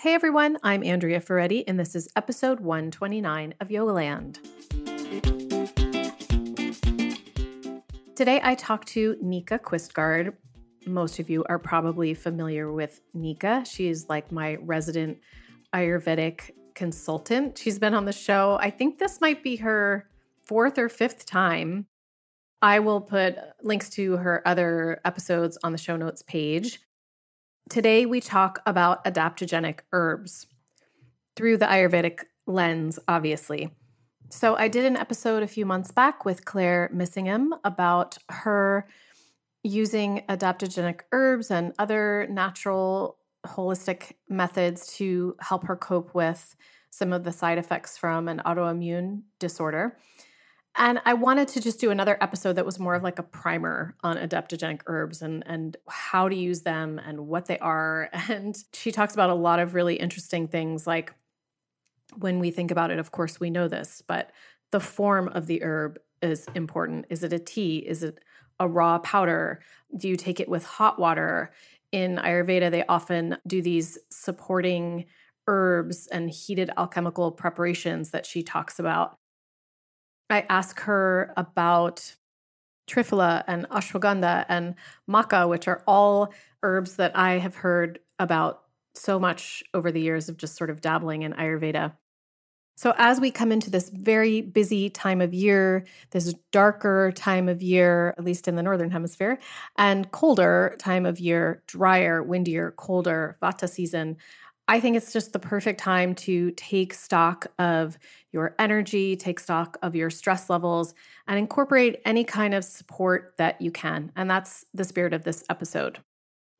Hey everyone, I'm Andrea Ferretti, and this is episode 129 of Yogaland. Today I talk to Nika Quistgaard. Most of you are probably familiar with Nika. She is like my resident Ayurvedic consultant. She's been on the show. I think this might be her fourth or fifth time. I will put links to her other episodes on the show notes page. Today, we talk about adaptogenic herbs through the Ayurvedic lens, obviously. So I did an episode a few months back with Claire Missingham about her using adaptogenic herbs and other natural holistic methods to help her cope with some of the side effects from an autoimmune disorder. And I wanted to just do another episode that was more of like a primer on adaptogenic herbs and how to use them and what they are. And she talks about a lot of really interesting things, like when we think about it, of course, we know this, but the form of the herb is important. Is it a tea? Is it a raw powder? Do you take it with hot water? In Ayurveda, they often do these supporting herbs and heated alchemical preparations that she talks about. I ask her about triphala and ashwagandha and maca, which are all herbs that I have heard about so much over the years of just sort of dabbling in Ayurveda. So as we come into this very busy time of year, this darker time of year, at least in the Northern Hemisphere, and colder time of year, drier, windier, colder, Vata season, I think it's just the perfect time to take stock of your energy, take stock of your stress levels, and incorporate any kind of support that you can. And that's the spirit of this episode.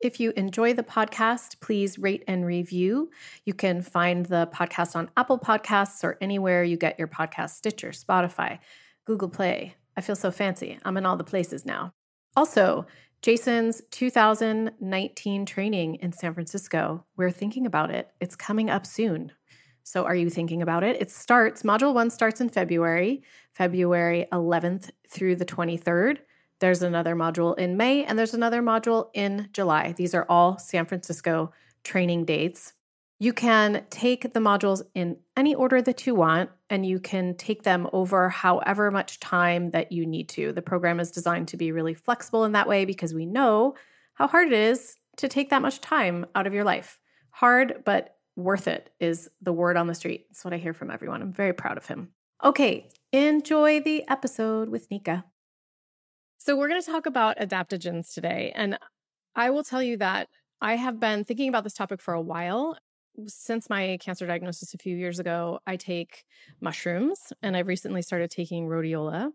If you enjoy the podcast, please rate and review. You can find the podcast on Apple Podcasts or anywhere you get your podcast, Stitcher, Spotify, Google Play. I feel so fancy. I'm in all the places now. Also, Jason's 2019 training in San Francisco. We're thinking about it. It's coming up soon. So are you thinking about it? It starts, module one starts in February 11th through the 23rd. There's another module in May, and there's another module in July. These are all San Francisco training dates. You can take the modules in any order that you want, and you can take them over however much time that you need to. The program is designed to be really flexible in that way because we know how hard it is to take that much time out of your life. Hard, but worth it is the word on the street. That's what I hear from everyone. I'm very proud of him. Okay, enjoy the episode with Nika. So we're going to talk about adaptogens today, and I will tell you that I have been thinking about this topic for a while. Since my cancer diagnosis a few years ago, I take mushrooms, and I've recently started taking rhodiola.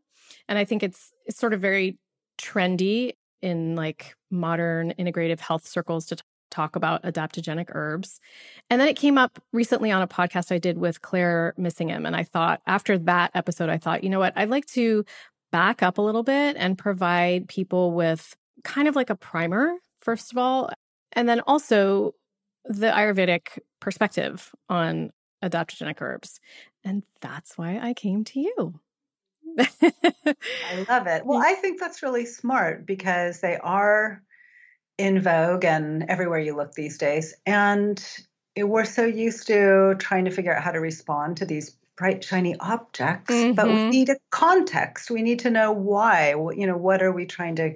And I think it's sort of very trendy in like modern integrative health circles to talk about adaptogenic herbs. And then it came up recently on a podcast I did with Claire Missingham. And I thought after that episode, I thought, you know what, I'd like to back up a little bit and provide people with kind of like a primer, first of all, and then also the Ayurvedic perspective on adaptogenic herbs. And that's why I came to you. I love it. Well, I think that's really smart because they are in vogue and everywhere you look these days. And we're so used to trying to figure out how to respond to these bright, shiny objects, but we need a context. We need to know why, you know, what are we trying to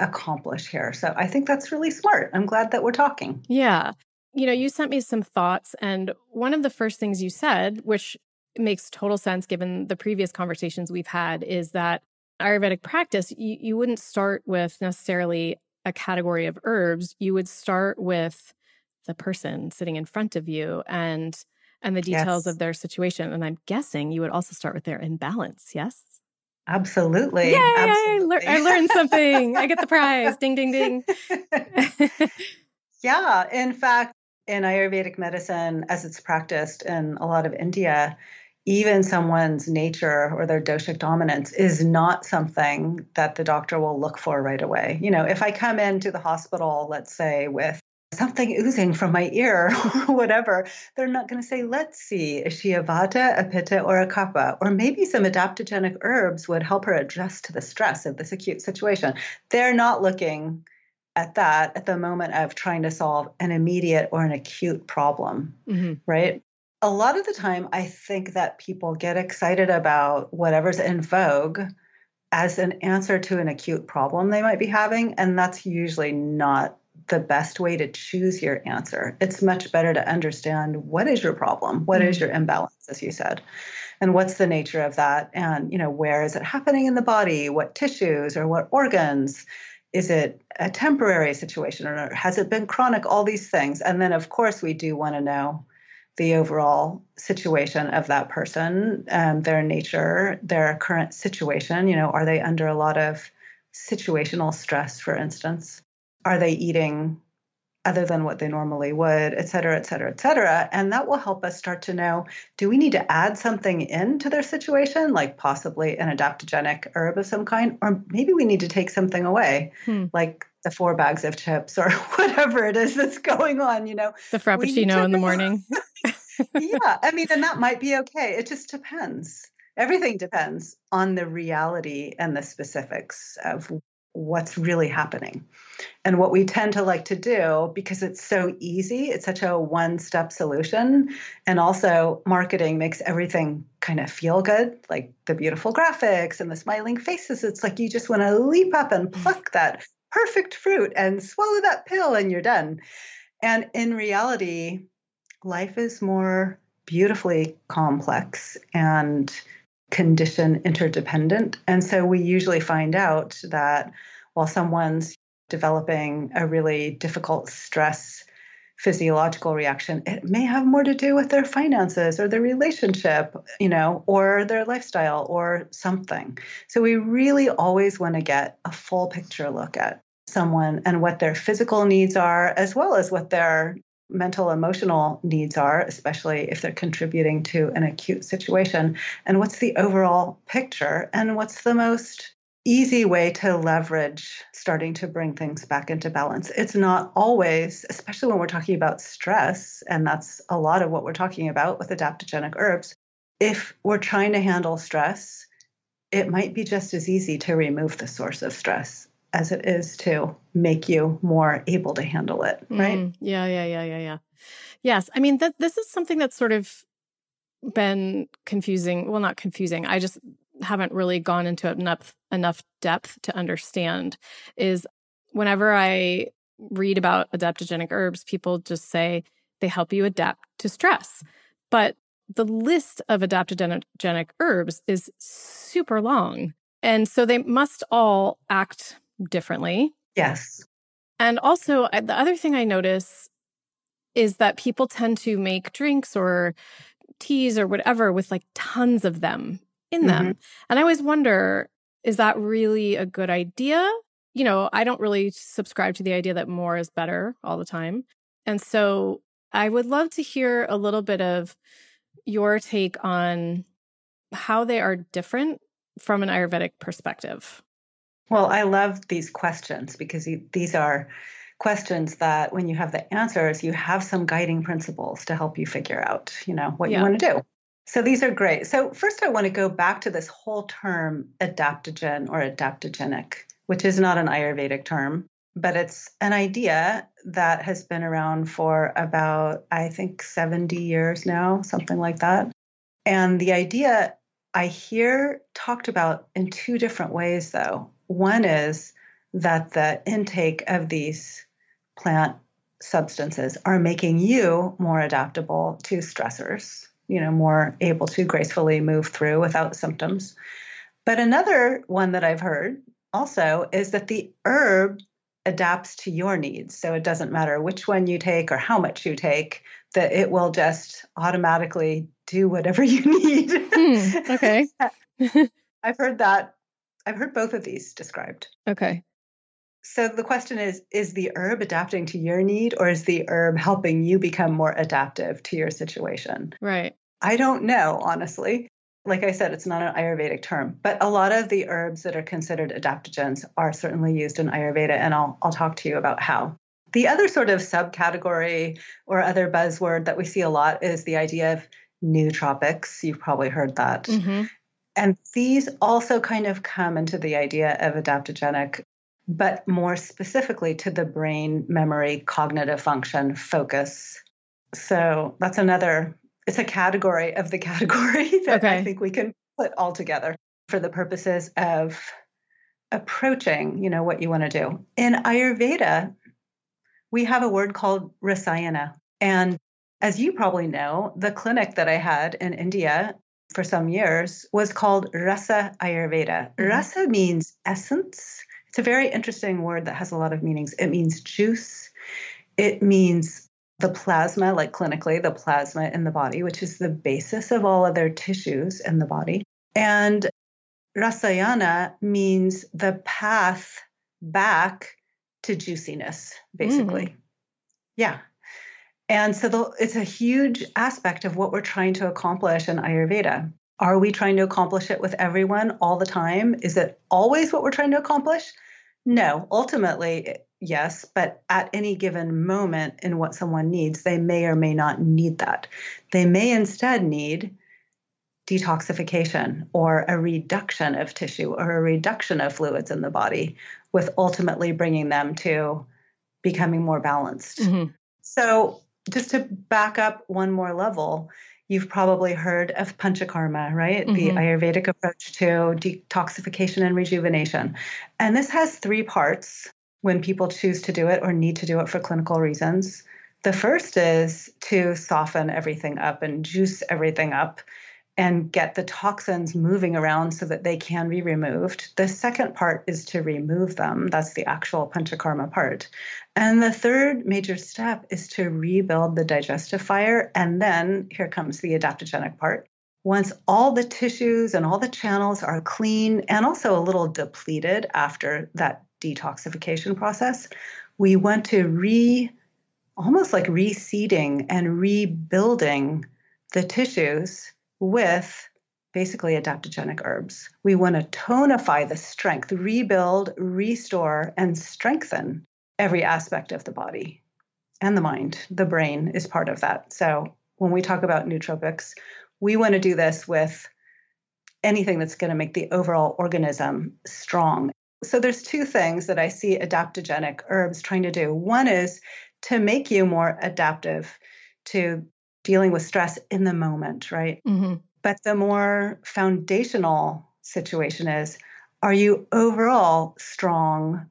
accomplish here? So I think that's really smart. I'm glad that we're talking. Yeah. You know, you sent me some thoughts, and one of the first things you said, which makes total sense given the previous conversations we've had, is that Ayurvedic practice, you wouldn't start with necessarily a category of herbs. You would start with the person sitting in front of you and the details of their situation. And I'm guessing you would also start with their imbalance, yes? Absolutely. Yay! Absolutely. I learned something. I get the prize. Ding, ding, ding. Yeah. In fact, in Ayurvedic medicine, as it's practiced in a lot of India, even someone's nature or their doshic dominance is not something that the doctor will look for right away. You know, if I come into the hospital, let's say, with something oozing from my ear or whatever, they're not going to say, let's see, is she a Vata, a Pitta, or a Kapha? Or maybe some adaptogenic herbs would help her adjust to the stress of this acute situation. They're not looking at that at the moment of trying to solve an immediate or an acute problem, mm-hmm. right? A lot of the time, I think that people get excited about whatever's in vogue as an answer to an acute problem they might be having. And that's usually not the best way to choose your answer. It's much better to understand what is your problem? What mm-hmm. is your imbalance, as you said? And what's the nature of that? And, you know, where is it happening in the body? What tissues or what organs? Is it a temporary situation or has it been chronic? All these things. And then, of course, we do want to know the overall situation of that person, their nature, their current situation. You know, are they under a lot of situational stress, for instance? Are they eating other than what they normally would, et cetera, et cetera, et cetera. And that will help us start to know, do we need to add something into their situation, like possibly an adaptogenic herb of some kind, or maybe we need to take something away, like the 4 bags of chips or whatever it is that's going on, you know. The Frappuccino in the morning. Yeah. I mean, and that might be okay. It just depends. Everything depends on the reality and the specifics of what's really happening. And what we tend to like to do, because it's so easy, it's such a one-step solution. And also marketing makes everything kind of feel good, like the beautiful graphics and the smiling faces. It's like you just want to leap up and pluck that perfect fruit and swallow that pill and you're done. And in reality, life is more beautifully complex and condition interdependent. And so we usually find out that while someone's developing a really difficult stress physiological reaction, it may have more to do with their finances or their relationship, you know, or their lifestyle or something. So we really always want to get a full picture look at someone and what their physical needs are, as well as what their mental, emotional needs are, especially if they're contributing to an acute situation. And what's the overall picture? And what's the most easy way to leverage starting to bring things back into balance? It's not always, especially when we're talking about stress, and that's a lot of what we're talking about with adaptogenic herbs. If we're trying to handle stress, it might be just as easy to remove the source of stress as it is to make you more able to handle it, right? Yeah. Yes. I mean, this is something that's sort of been confusing. Well, not confusing. I just haven't really gone into enough depth to understand, is whenever I read about adaptogenic herbs, people just say they help you adapt to stress. But the list of adaptogenic herbs is super long. And so they must all act differently. Yes. And also, the other thing I notice is that people tend to make drinks or teas or whatever with like tons of them in mm-hmm. them. And I always wonder, is that really a good idea? You know, I don't really subscribe to the idea that more is better all the time. And so I would love to hear a little bit of your take on how they are different from an Ayurvedic perspective. Well, I love these questions because these are questions that when you have the answers, you have some guiding principles to help you figure out, you know, what you want to do. So these are great. So first, I want to go back to this whole term adaptogen or adaptogenic, which is not an Ayurvedic term, but it's an idea that has been around for about, I think, 70 years now, something like that. And the idea I hear talked about in two different ways, though. One is that the intake of these plant substances are making you more adaptable to stressors, you know, more able to gracefully move through without symptoms. But another one that I've heard also is that the herb adapts to your needs. So it doesn't matter which one you take or how much you take, that it will just automatically do whatever you need. Okay. I've heard that. I've heard both of these described. Okay. So the question is the herb adapting to your need, or is the herb helping you become more adaptive to your situation? Right. I don't know, honestly. Like I said, it's not an Ayurvedic term, but a lot of the herbs that are considered adaptogens are certainly used in Ayurveda, and I'll talk to you about how. The other sort of subcategory or other buzzword that we see a lot is the idea of nootropics. You've probably heard that. Mm-hmm. And these also kind of come into the idea of adaptogenic but more specifically to the brain, memory, cognitive function, focus. So that's another, it's a category of the category that I think we can put all together for the purposes of approaching, you know, what you want to do. In Ayurveda, we have a word called Rasayana. And as you probably know, the clinic that I had in India for some years was called Rasa Ayurveda. Mm-hmm. Rasa means essence. It's a very interesting word that has a lot of meanings. It means juice. It means the plasma, like clinically, the plasma in the body, which is the basis of all other tissues in the body. And Rasayana means the path back to juiciness, basically. Mm. Yeah. And so it's a huge aspect of what we're trying to accomplish in Ayurveda. Are we trying to accomplish it with everyone all the time? Is it always what we're trying to accomplish? No. Ultimately, yes. But at any given moment in what someone needs, they may or may not need that. They may instead need detoxification or a reduction of tissue or a reduction of fluids in the body, with ultimately bringing them to becoming more balanced. Mm-hmm. So just to back up one more level, you've probably heard of Panchakarma, right? Mm-hmm. The Ayurvedic approach to detoxification and rejuvenation. And this has three parts when people choose to do it or need to do it for clinical reasons. The first is to soften everything up and juice everything up and get the toxins moving around so that they can be removed. The second part is to remove them. That's the actual Panchakarma part. And the third major step is to rebuild the digestive fire. And then here comes the adaptogenic part. Once all the tissues and all the channels are clean and also a little depleted after that detoxification process, we want to almost like reseeding and rebuilding the tissues with basically adaptogenic herbs. We want to tonify the strength, rebuild, restore, and strengthen every aspect of the body and the mind. The brain is part of that. So when we talk about nootropics, we want to do this with anything that's going to make the overall organism strong. So there's two things that I see adaptogenic herbs trying to do. One is to make you more adaptive to dealing with stress in the moment, right? Mm-hmm. But the more foundational situation is, are you overall strong,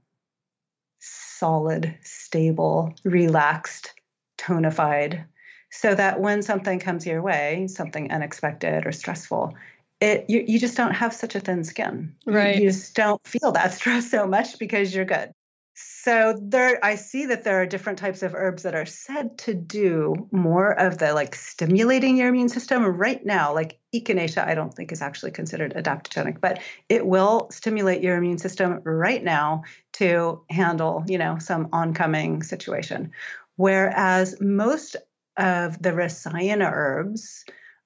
solid, stable, relaxed, tonified, so that when something comes your way, something unexpected or stressful, you just don't have such a thin skin. Right. You just don't feel that stress so much because you're good. So I see that there are different types of herbs that are said to do more of the like stimulating your immune system right now. Like echinacea, I don't think is actually considered adaptogenic, but it will stimulate your immune system right now to handle, you know, some oncoming situation. Whereas most of the Rasayana herbs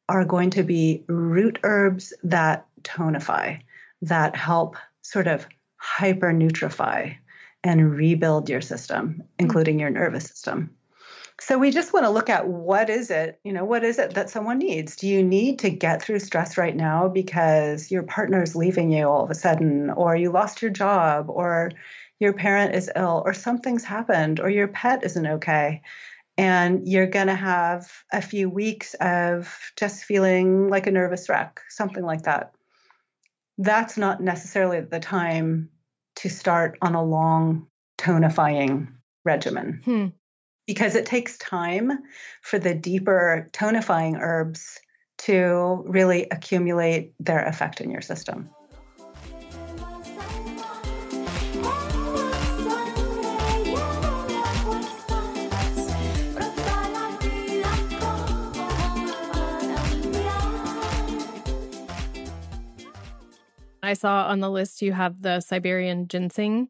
are going to be root herbs that tonify, that help sort of hyper-nutrify and rebuild your system, including your nervous system. So we just want to look at what is it that someone needs? Do you need to get through stress right now because your partner's leaving you all of a sudden, or you lost your job, or your parent is ill, or something's happened, or your pet isn't okay, and you're going to have a few weeks of just feeling like a nervous wreck, something like that? That's not necessarily the time to start on a long tonifying regimen, because it takes time for the deeper tonifying herbs to really accumulate their effect in your system. I saw on the list you have the Siberian ginseng.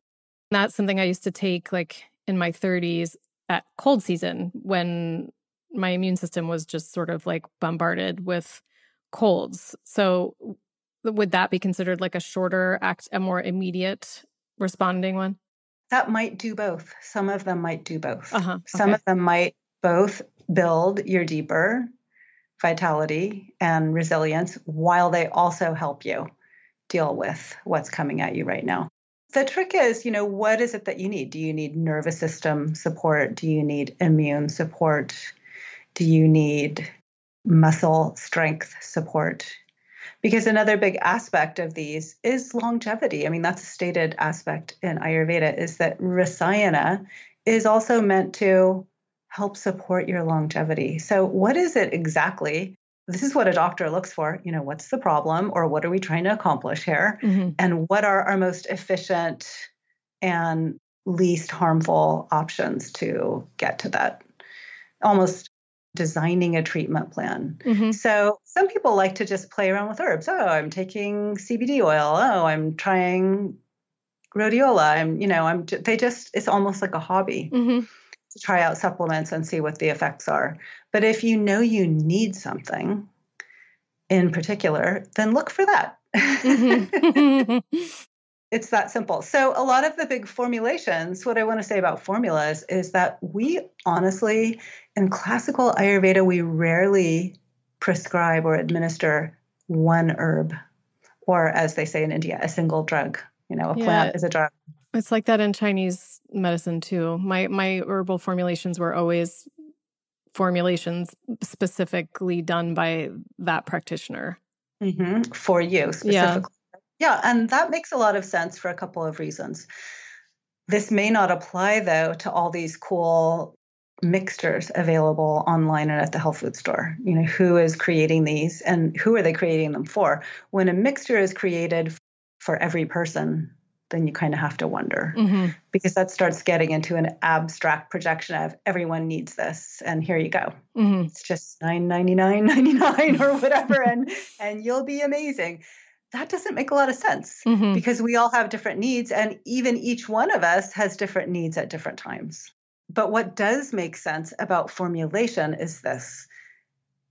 That's something I used to take like in my 30s at cold season when my immune system was just sort of like bombarded with colds. So would that be considered like a shorter act, a more immediate responding one? That might do both. Some of them might do both. Okay. Some of them might both build your deeper vitality and resilience while they also help you deal with what's coming at you right now. The trick is, you know, what is it that you need? Do you need nervous system support? Do you need immune support? Do you need muscle strength support? Because another big aspect of these is longevity. I mean, that's a stated aspect in Ayurveda, is that Rasayana is also meant to help support your longevity. So what is it exactly? This is what a doctor looks for. You know, what's the problem, or what are we trying to accomplish here? Mm-hmm. And what are our most efficient and least harmful options to get to that? Almost designing a treatment plan. Mm-hmm. So some people like to just play around with herbs. Oh, I'm taking CBD oil. Oh, I'm trying rhodiola. It's almost like a hobby. Mm-hmm. To try out supplements and see what the effects are. But if you know you need something in particular, then look for that. Mm-hmm. It's that simple. So a lot of the big formulations, what I want to say about formulas is that we honestly, in classical Ayurveda, we rarely prescribe or administer one herb, or as they say in India, a single drug. You know, a plant is a drug. It's like that in Chinese medicine too. My herbal formulations were always formulations specifically done by that practitioner. Mm-hmm. For you specifically. Yeah, and that makes a lot of sense for a couple of reasons. This may not apply though to all these cool mixtures available online and at the health food store. You know, who is creating these and who are they creating them for? When a mixture is created for every person, then you kind of have to wonder, mm-hmm. because that starts getting into an abstract projection of everyone needs this, and here you go. Mm-hmm. It's just $9.99 or whatever, and you'll be amazing. That doesn't make a lot of sense, mm-hmm. because we all have different needs, and even each one of us has different needs at different times. But what does make sense about formulation is this.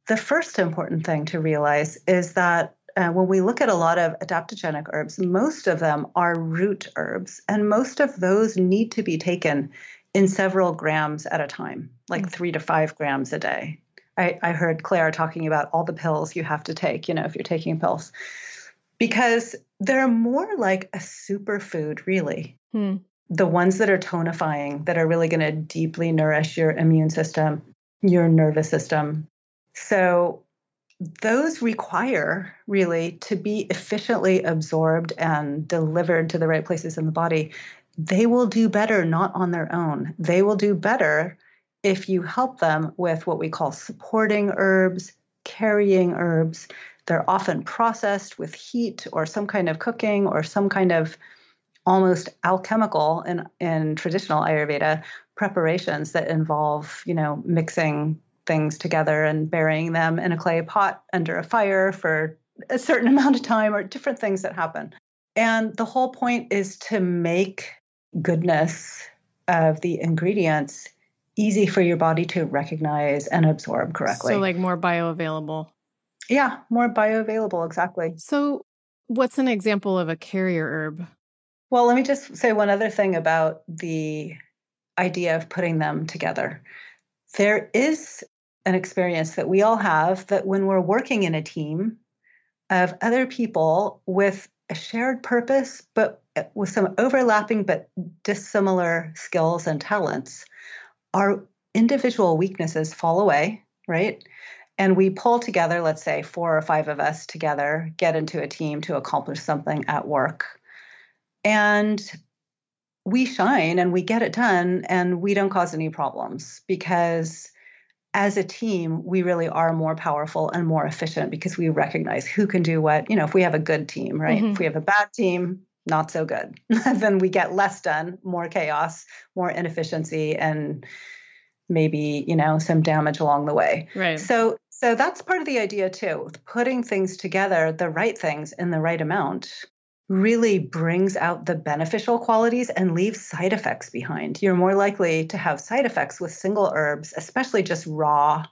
The first important thing to realize is that when we look at a lot of adaptogenic herbs, most of them are root herbs, and most of those need to be taken in several grams at a time, like mm-hmm. 3 to 5 grams a day. I heard Claire talking about all the pills you have to take, you know, if you're taking pills, because they're more like a superfood, really. Mm. The ones that are tonifying, that are really going to deeply nourish your immune system, your nervous system. So those require really to be efficiently absorbed and delivered to the right places in the body. They will do better not on their own. They will do better if you help them with what we call supporting herbs, carrying herbs. They're often processed with heat or some kind of cooking or some kind of almost alchemical in traditional Ayurveda preparations that involve, you know, mixing things together and burying them in a clay pot under a fire for a certain amount of time, or different things that happen. And the whole point is to make goodness of the ingredients easy for your body to recognize and absorb correctly. So like more bioavailable. Yeah, more bioavailable, exactly. So what's an example of a carrier herb? Well, let me just say one other thing about the idea of putting them together. There is an experience that we all have that when we're working in a team of other people with a shared purpose, but with some overlapping but dissimilar skills and talents, our individual weaknesses fall away, right? And we pull together, let's say 4 or 5 of us together, get into a team to accomplish something at work. And we shine and we get it done and we don't cause any problems, because as a team, we really are more powerful and more efficient because we recognize who can do what. You know, if we have a good team, right? Mm-hmm. If we have a bad team, not so good, then we get less done, more chaos, more inefficiency, and maybe, you know, some damage along the way. Right. So that's part of the idea too. Putting things together, the right things in the right amount, really brings out the beneficial qualities and leaves side effects behind. You're more likely to have side effects with single herbs, especially just raw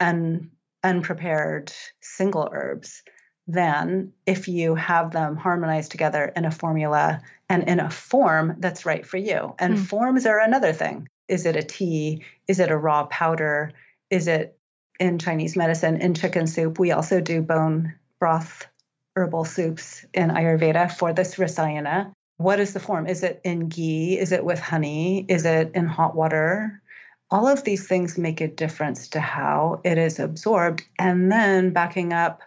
and unprepared single herbs, than if you have them harmonized together in a formula and in a form that's right for you. And forms are another thing. Is it a tea? Is it a raw powder? Is it, in Chinese medicine, in chicken soup? We also do bone broth herbal soups in Ayurveda for this Rasayana. what is the form? Is it in ghee? Is it with honey? Is it in hot water? All of these things make a difference to how it is absorbed. And then backing up,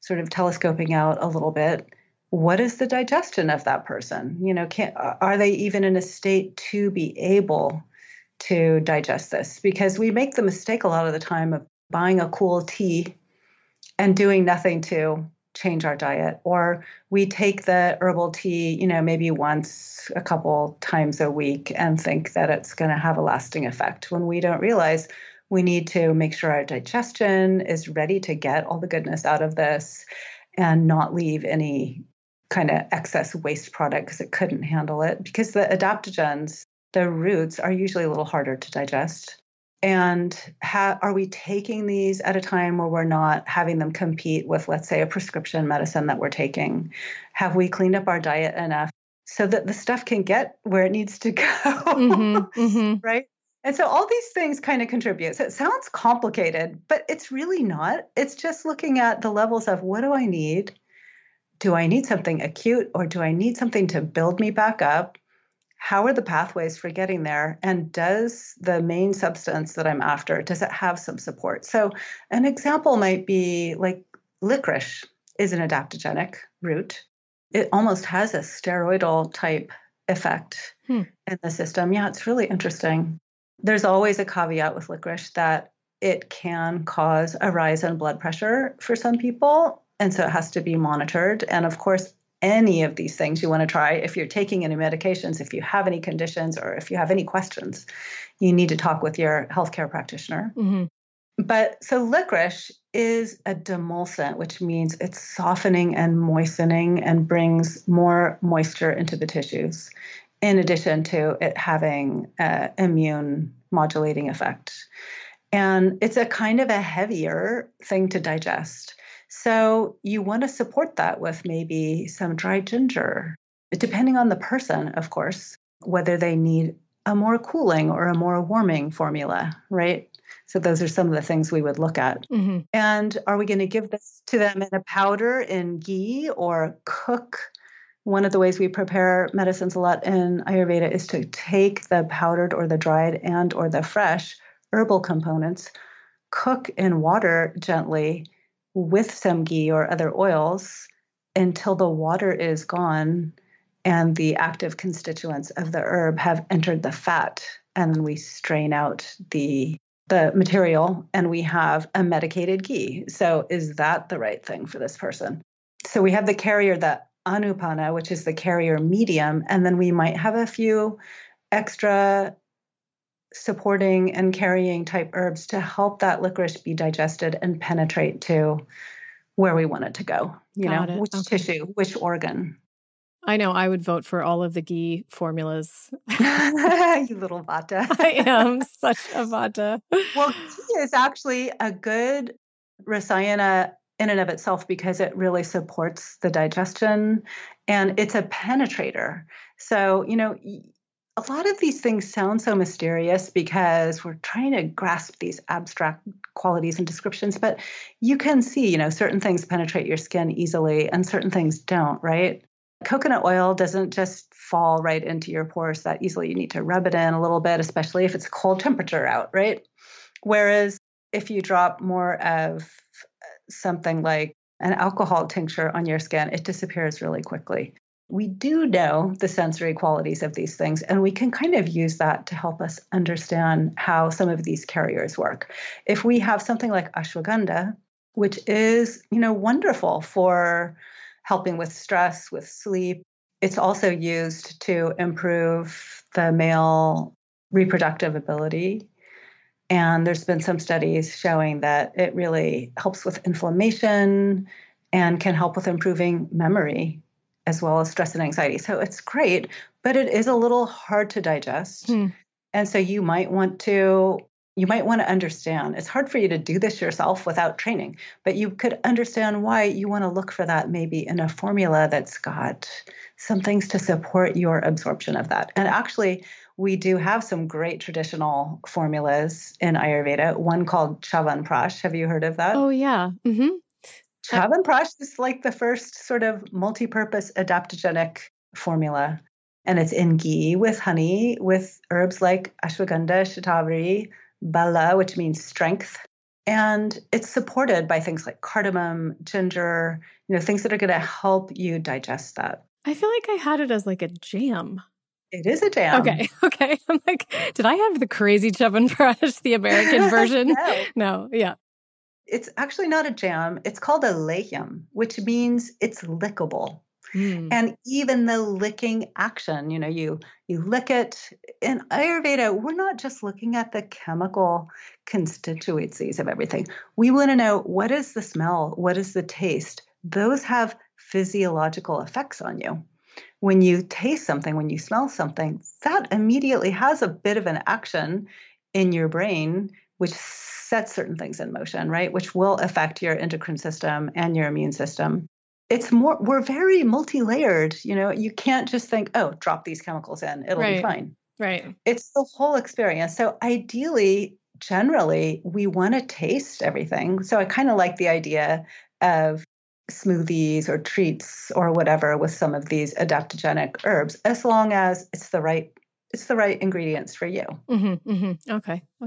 sort of telescoping out a little bit, what is the digestion of that person? You know, are they even in a state to be able to digest this? Because we make the mistake a lot of the time of buying a cool tea and doing nothing to change our diet, or we take the herbal tea, you know, maybe once a couple times a week and think that it's going to have a lasting effect when we don't realize we need to make sure our digestion is ready to get all the goodness out of this and not leave any kind of excess waste product because it couldn't handle it, because the adaptogens, the roots, are usually a little harder to digest. And are we taking these at a time where we're not having them compete with, let's say, a prescription medicine that we're taking? Have we cleaned up our diet enough so that the stuff can get where it needs to go? Mm-hmm, mm-hmm. Right? And so all these things kind of contribute. So it sounds complicated, but it's really not. It's just looking at the levels of what do I need? Do I need something acute, or do I need something to build me back up? How are the pathways for getting there? And does the main substance that I'm after, does it have some support? So an example might be like licorice is an adaptogenic root. It almost has a steroidal type effect in the system. Yeah, it's really interesting. There's always a caveat with licorice that it can cause a rise in blood pressure for some people. And so it has to be monitored. And of course, any of these things you want to try, if you're taking any medications, if you have any conditions, or if you have any questions, you need to talk with your healthcare practitioner. Mm-hmm. But so licorice is a demulcent, which means it's softening and moistening and brings more moisture into the tissues, in addition to it having an immune modulating effect. And it's a kind of a heavier thing to digest. So you want to support that with maybe some dry ginger, depending on the person, of course, whether they need a more cooling or a more warming formula, right? So those are some of the things we would look at. Mm-hmm. And are we going to give this to them in a powder in ghee or cook? One of the ways we prepare medicines a lot in Ayurveda is to take the powdered or the dried and or the fresh herbal components, cook in water gently with some ghee or other oils until the water is gone and the active constituents of the herb have entered the fat. And then we strain out the material and we have a medicated ghee. So is that the right thing for this person? So we have the carrier, the anupana, which is the carrier medium. And then we might have a few extra supporting and carrying type herbs to help that licorice be digested and penetrate to where we want it to go, tissue, which organ. I know I would vote for all of the ghee formulas. You little vata. I am such a vata. Well, ghee is actually a good Rasayana in and of itself because it really supports the digestion and it's a penetrator. So, a lot of these things sound so mysterious because we're trying to grasp these abstract qualities and descriptions, but you can see, certain things penetrate your skin easily and certain things don't, right? Coconut oil doesn't just fall right into your pores that easily. You need to rub it in a little bit, especially if it's cold temperature out, right? Whereas if you drop more of something like an alcohol tincture on your skin, it disappears really quickly. We do know the sensory qualities of these things, and we can kind of use that to help us understand how some of these carriers work. If we have something like ashwagandha, which is, wonderful for helping with stress, with sleep, it's also used to improve the male reproductive ability. And there's been some studies showing that it really helps with inflammation and can help with improving memory, as well as stress and anxiety. So it's great, but it is a little hard to digest. And so you might want to understand. It's hard for you to do this yourself without training, but you could understand why you want to look for that maybe in a formula that's got some things to support your absorption of that. And actually, we do have some great traditional formulas in Ayurveda, one called Chyawanprash. Have you heard of that? Oh, yeah. Mm-hmm. Chyawanprash is like the first sort of multi-purpose adaptogenic formula. And it's in ghee with honey, with herbs like ashwagandha, shatavari, bala, which means strength. And it's supported by things like cardamom, ginger, things that are going to help you digest that. I feel like I had it as like a jam. It is a jam. Okay. I'm like, did I have the crazy Chyawanprash, the American version? No, yeah. It's actually not a jam. It's called a lehyam, which means it's lickable. And even the licking action, you lick it. In Ayurveda, we're not just looking at the chemical constituencies of everything. We want to know, what is the smell? What is the taste? Those have physiological effects on you. When you taste something, when you smell something, that immediately has a bit of an action in your brain, which sets certain things in motion, right? Which will affect your endocrine system and your immune system. It's more, we're very multi-layered, you can't just think, oh, drop these chemicals in, it'll be fine. Right. It's the whole experience. So ideally, generally, we want to taste everything. So I kind of like the idea of smoothies or treats or whatever with some of these adaptogenic herbs, as long as it's the right ingredients for you. Mm-hmm, mm-hmm.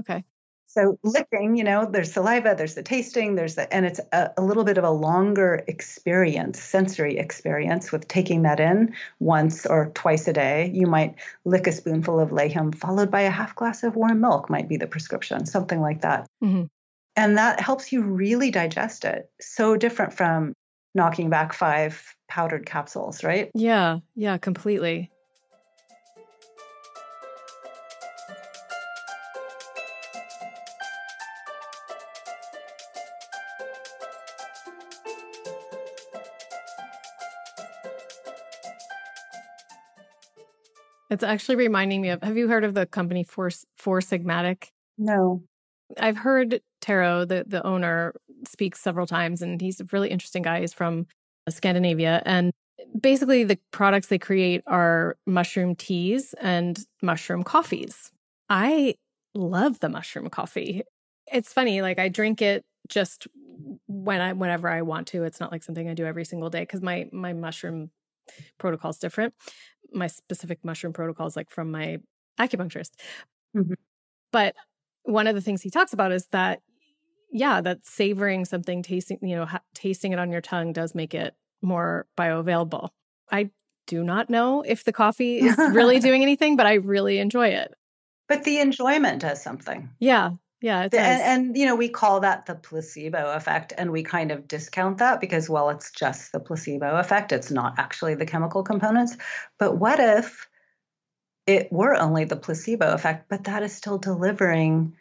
Okay. So licking, there's saliva, there's the tasting, and it's a little bit of a longer experience, sensory experience with taking that in once or twice a day. You might lick a spoonful of lehyam followed by a half glass of warm milk might be the prescription, something like that. Mm-hmm. And that helps you really digest it. So different from knocking back 5 powdered capsules, right? Yeah, completely. It's actually reminding me of, have you heard of the company Four Sigmatic? No. I've heard Taro, the owner, speak several times, and he's a really interesting guy. He's from Scandinavia. And basically the products they create are mushroom teas and mushroom coffees. I love the mushroom coffee. It's funny, like I drink it just whenever I want to. It's not like something I do every single day because my mushroom protocol is different. My specific mushroom protocols, like from my acupuncturist. Mm-hmm. But one of the things he talks about is that, that savoring something, tasting it on your tongue does make it more bioavailable. I do not know if the coffee is really doing anything, but I really enjoy it. But the enjoyment does something. Yeah, it does. And we call that the placebo effect, and we kind of discount that because, well, it's just the placebo effect. It's not actually the chemical components. But what if it were only the placebo effect, but that is still delivering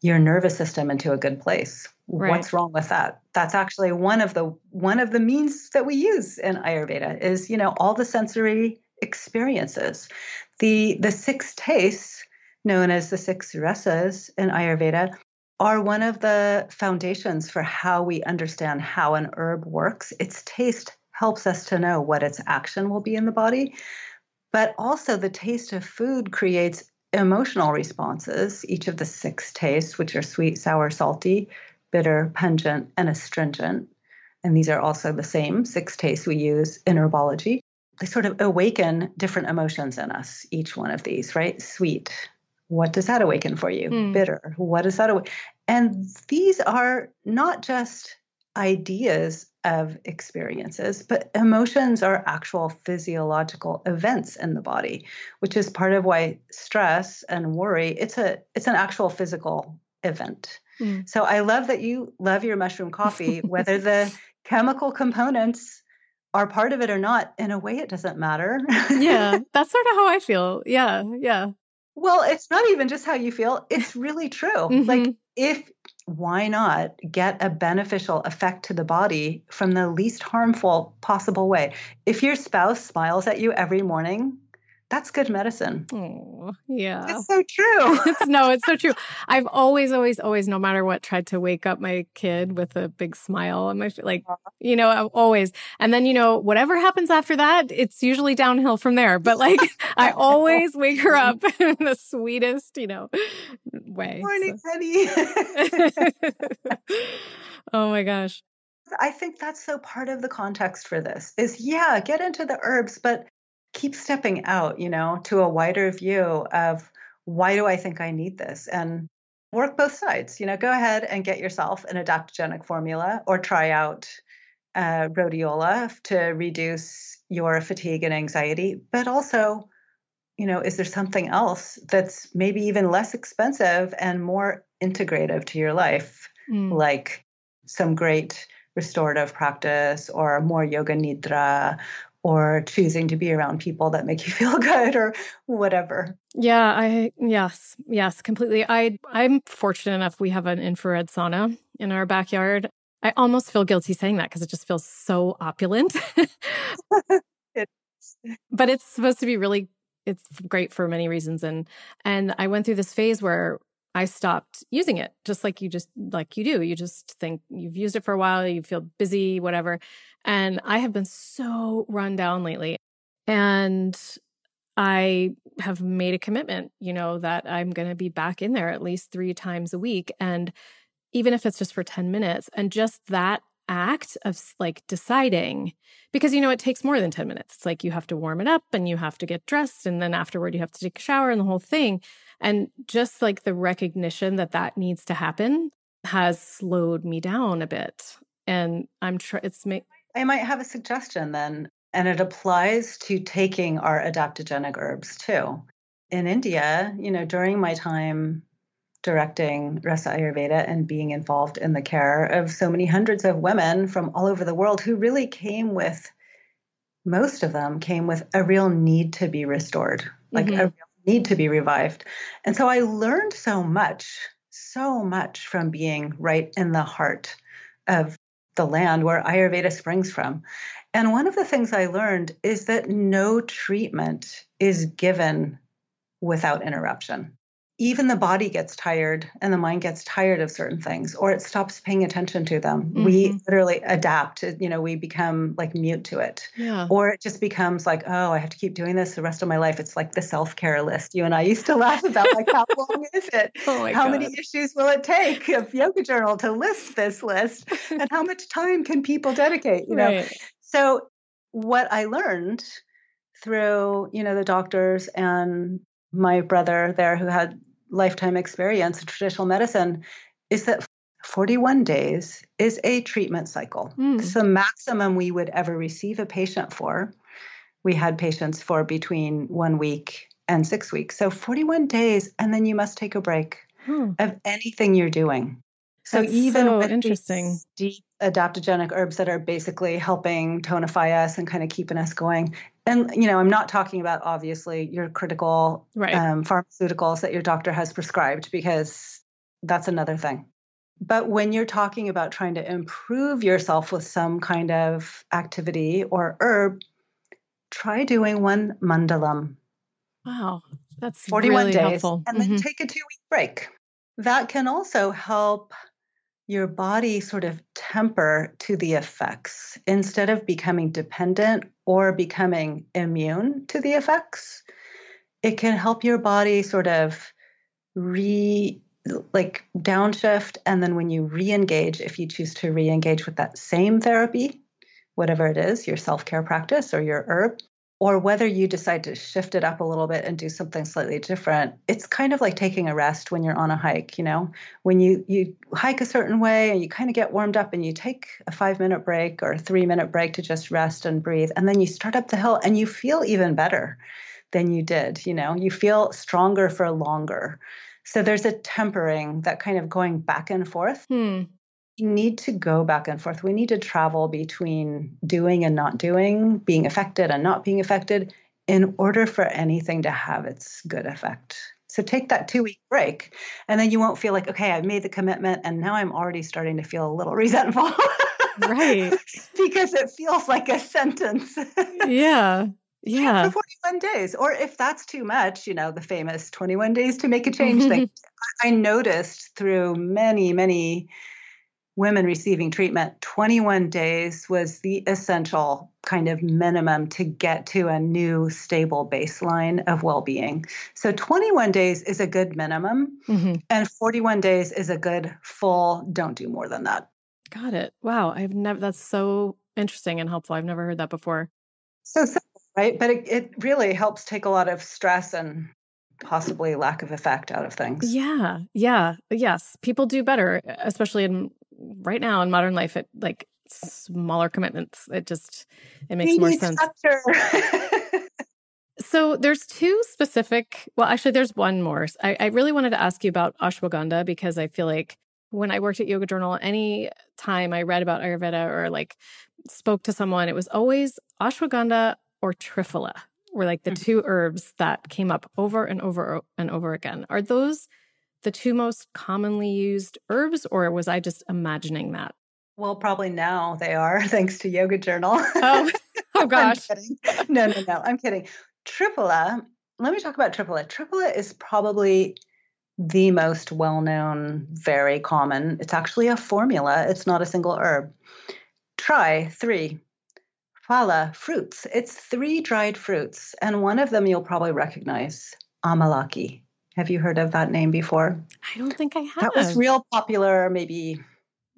your nervous system into a good place? Right. What's wrong with that? That's actually one of the means that we use in Ayurveda is, all the sensory experiences, the 6 tastes, known as the 6 rasas in Ayurveda, are one of the foundations for how we understand how an herb works. Its taste helps us to know what its action will be in the body, but also the taste of food creates emotional responses, each of the 6 tastes, which are sweet, sour, salty, bitter, pungent, and astringent. And these are also the same 6 tastes we use in herbology. They sort of awaken different emotions in us, each one of these, right? Sweet. What does that awaken for you? Bitter. What does that awaken? And these are not just ideas of experiences, but emotions are actual physiological events in the body, which is part of why stress and worry, it's an actual physical event. So I love that you love your mushroom coffee, whether the chemical components are part of it or not. In a way, it doesn't matter. Yeah, that's sort of how I feel. Yeah. Well, it's not even just how you feel. It's really true. Mm-hmm. Like why not get a beneficial effect to the body from the least harmful possible way? If your spouse smiles at you every morning, that's good medicine. Oh, yeah. It's so true. It's so true. I've always, no matter what, tried to wake up my kid with a big smile. And always. And then, whatever happens after that, it's usually downhill from there. But I always wake her up in the sweetest, way. Morning, honey. Oh my gosh. I think that's so part of the context for this is, get into the herbs, but keep stepping out, you know, to a wider view of why do I think I need this? And work both sides, you know, go ahead and get yourself an adaptogenic formula or try out rhodiola to reduce your fatigue and anxiety. But also, you know, is there something else that's maybe even less expensive and more integrative to your life, like some great restorative practice or more yoga nidra or choosing to be around people that make you feel good or whatever. Yeah, yes, completely. I'm fortunate enough we have an infrared sauna in our backyard. I almost feel guilty saying that because it just feels so opulent. But it's supposed to be really, it's great for many reasons. And I went through this phase where I stopped using it, just like you do. You just think you've used it for a while, you feel busy, whatever. And I have been so run down lately. And I have made a commitment, you know, that I'm going to be back in there at least 3 times a week. And even if it's just for 10 minutes, and just that act of like deciding, because, you know, it takes more than 10 minutes. It's like you have to warm it up and you have to get dressed. And then afterward, you have to take a shower and the whole thing. And just like the recognition that that needs to happen has slowed me down a bit. And I'm I might have a suggestion then, and it applies to taking our adaptogenic herbs too. In India, you know, during my time directing Rasa Ayurveda and being involved in the care of so many hundreds of women from all over the world who really most of them came with a real need to be restored, like a real need to be revived. And so I learned so much from being right in the heart of the land where Ayurveda springs from. And one of the things I learned is that no treatment is given without interruption. Even the body gets tired and the mind gets tired of certain things, or it stops paying attention to them. We literally adapt, you know, we become like mute to it. Yeah. Or it just becomes like, oh, I have to keep doing this the rest of my life. It's like the self-care list. You and I used to laugh about like, how long is it? Oh my God. How many issues will it take of Yoga Journal to list this list? And how much time can people dedicate? You know? Right. So what I learned through, you know, the doctors and my brother there who had lifetime experience in traditional medicine is that 41 days is a treatment cycle. It's the maximum we would ever receive a patient for. We had patients for between 1 week and 6 weeks. So 41 days, and then you must take a break of anything you're doing. So that's even so with interesting. These deep adaptogenic herbs that are basically helping tonify us and kind of keeping us going. And, you know, I'm not talking about, obviously, your critical pharmaceuticals that your doctor has prescribed, because that's another thing. But when you're talking about trying to improve yourself with some kind of activity or herb, try doing one mandalam. Wow, that's 41 really days, helpful. And then take a 2-week break. That can also help your body sort of temper to the effects instead of becoming dependent or becoming immune to the effects. It can help your body sort of downshift. And then when you re-engage, if you choose to re-engage with that same therapy, whatever it is, your self-care practice or your herb, or whether you decide to shift it up a little bit and do something slightly different, it's kind of like taking a rest when you're on a hike, you know, when you hike a certain way and you kind of get warmed up and you take a 5-minute break or a 3-minute break to just rest and breathe. And then you start up the hill and you feel even better than you did, you know, you feel stronger for longer. So there's a tempering, that kind of going back and forth. We need to go back and forth. We need to travel between doing and not doing, being affected and not being affected, in order for anything to have its good effect. So take that 2-week break, and then you won't feel like, okay, I've made the commitment and now I'm already starting to feel a little resentful. Right. Because it feels like a sentence. Yeah. For 41 days. Or if that's too much, you know, the famous 21 days to make a change thing. I noticed through many, many women receiving treatment, 21 days was the essential kind of minimum to get to a new stable baseline of well-being. So 21 days is a good minimum, and 41 days is a good full, don't do more than that. Got it. Wow. That's so interesting and helpful. I've never heard that before. So simple, Right. But it really helps take a lot of stress and possibly lack of effect out of things. Yeah. Yeah. Yes. People do better, especially right now in modern life, it like smaller commitments. It makes more sense. So there's two specific, well, actually there's one more. I really wanted to ask you about ashwagandha because I feel like when I worked at Yoga Journal, any time I read about Ayurveda or like spoke to someone, it was always ashwagandha or triphala were like the two herbs that came up over and over and over again. Are those the two most commonly used herbs, or was I just imagining that? Well, probably now they are, thanks to Yoga Journal. Oh gosh. I'm kidding. Triphala, let me talk about triphala. Triphala is probably the most well-known, very common. It's actually a formula. It's not a single herb. Tri, three. Phala, fruits. It's three dried fruits. And one of them you'll probably recognize, amalaki. Have you heard of that name before? I don't think I have. That was real popular maybe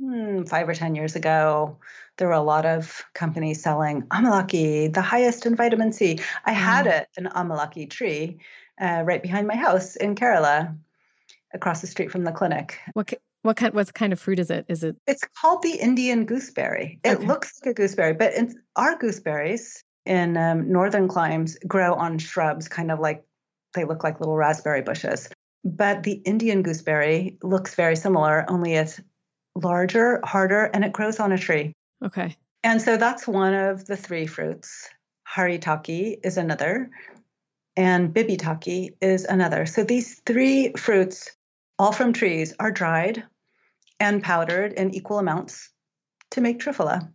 5 or 10 years ago. There were a lot of companies selling amalaki, the highest in vitamin C. I had an amalaki tree right behind my house in Kerala, across the street from the clinic. What kind of fruit is it? It's called the Indian gooseberry. It looks like a gooseberry, but our gooseberries in northern climes grow on shrubs, kind of like they look like little raspberry bushes. But the Indian gooseberry looks very similar, only it's larger, harder, and it grows on a tree. Okay. And so that's one of the three fruits. Haritaki is another, and bibhitaki is another. So these three fruits, all from trees, are dried and powdered in equal amounts to make triphala.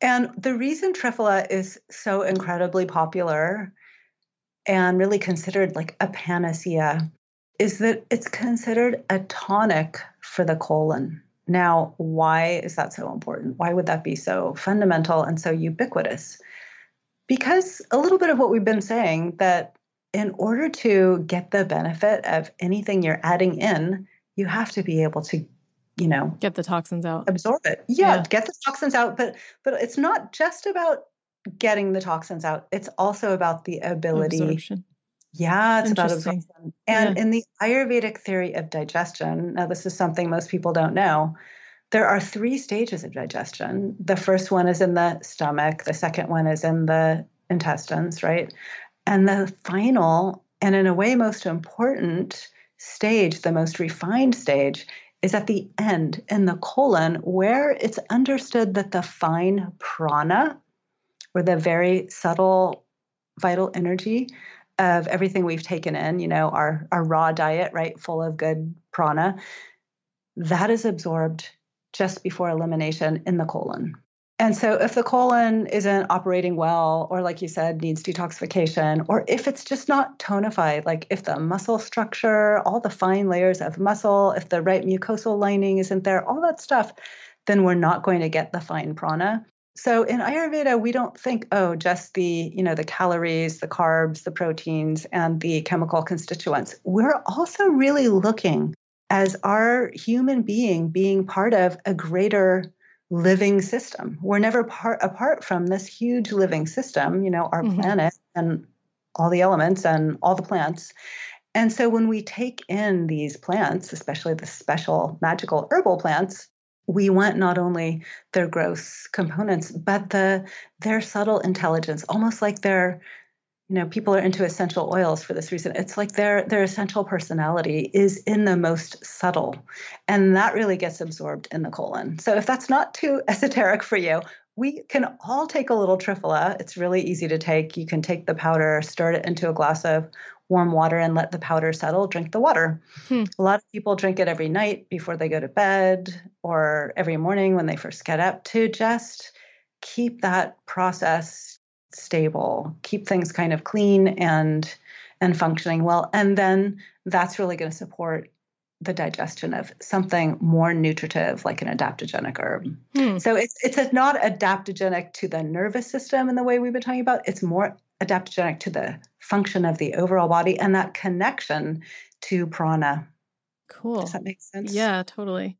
And the reason triphala is so incredibly popular and really considered like a panacea is that it's considered a tonic for the colon. Now, why is that so important? Why would that be so fundamental and so ubiquitous? Because a little bit of what we've been saying, that in order to get the benefit of anything you're adding in, you have to be able to, get the toxins out, absorb it. Yeah. Get the toxins out. But it's not just about getting the toxins out. It's also about the ability. Absorption. Yeah, it's about absorption. And in the Ayurvedic theory of digestion, now this is something most people don't know, there are three stages of digestion. The first one is in the stomach. The second one is in the intestines, right? And the final, and in a way most important stage, the most refined stage, is at the end in the colon, where it's understood that the fine prana, or the very subtle vital energy of everything we've taken in, our raw diet, right, full of good prana, that is absorbed just before elimination in the colon. And so if the colon isn't operating well, or like you said, needs detoxification, or if it's just not tonified, like if the muscle structure, all the fine layers of muscle, if the right mucosal lining isn't there, all that stuff, then we're not going to get the fine prana. So in Ayurveda, we don't think, just the, the calories, the carbs, the proteins, and the chemical constituents. We're also really looking as our human being part of a greater living system. We're never apart from this huge living system, our planet and all the elements and all the plants. And so when we take in these plants, especially the special magical herbal plants, we want not only their gross components, but their subtle intelligence, almost like they're, people are into essential oils for this reason. It's like their essential personality is in the most subtle, and that really gets absorbed in the colon. So if that's not too esoteric for you, we can all take a little triphala. It's really easy to take. You can take the powder, stir it into a glass of warm water and let the powder settle, drink the water. A lot of people drink it every night before they go to bed, or every morning when they first get up, to just keep that process stable, keep things kind of clean and functioning well. And then that's really going to support the digestion of something more nutritive, like an adaptogenic herb. So it's not adaptogenic to the nervous system in the way we've been talking about. It's more adaptogenic to the function of the overall body and that connection to prana. Cool. Does that make sense? Yeah, totally.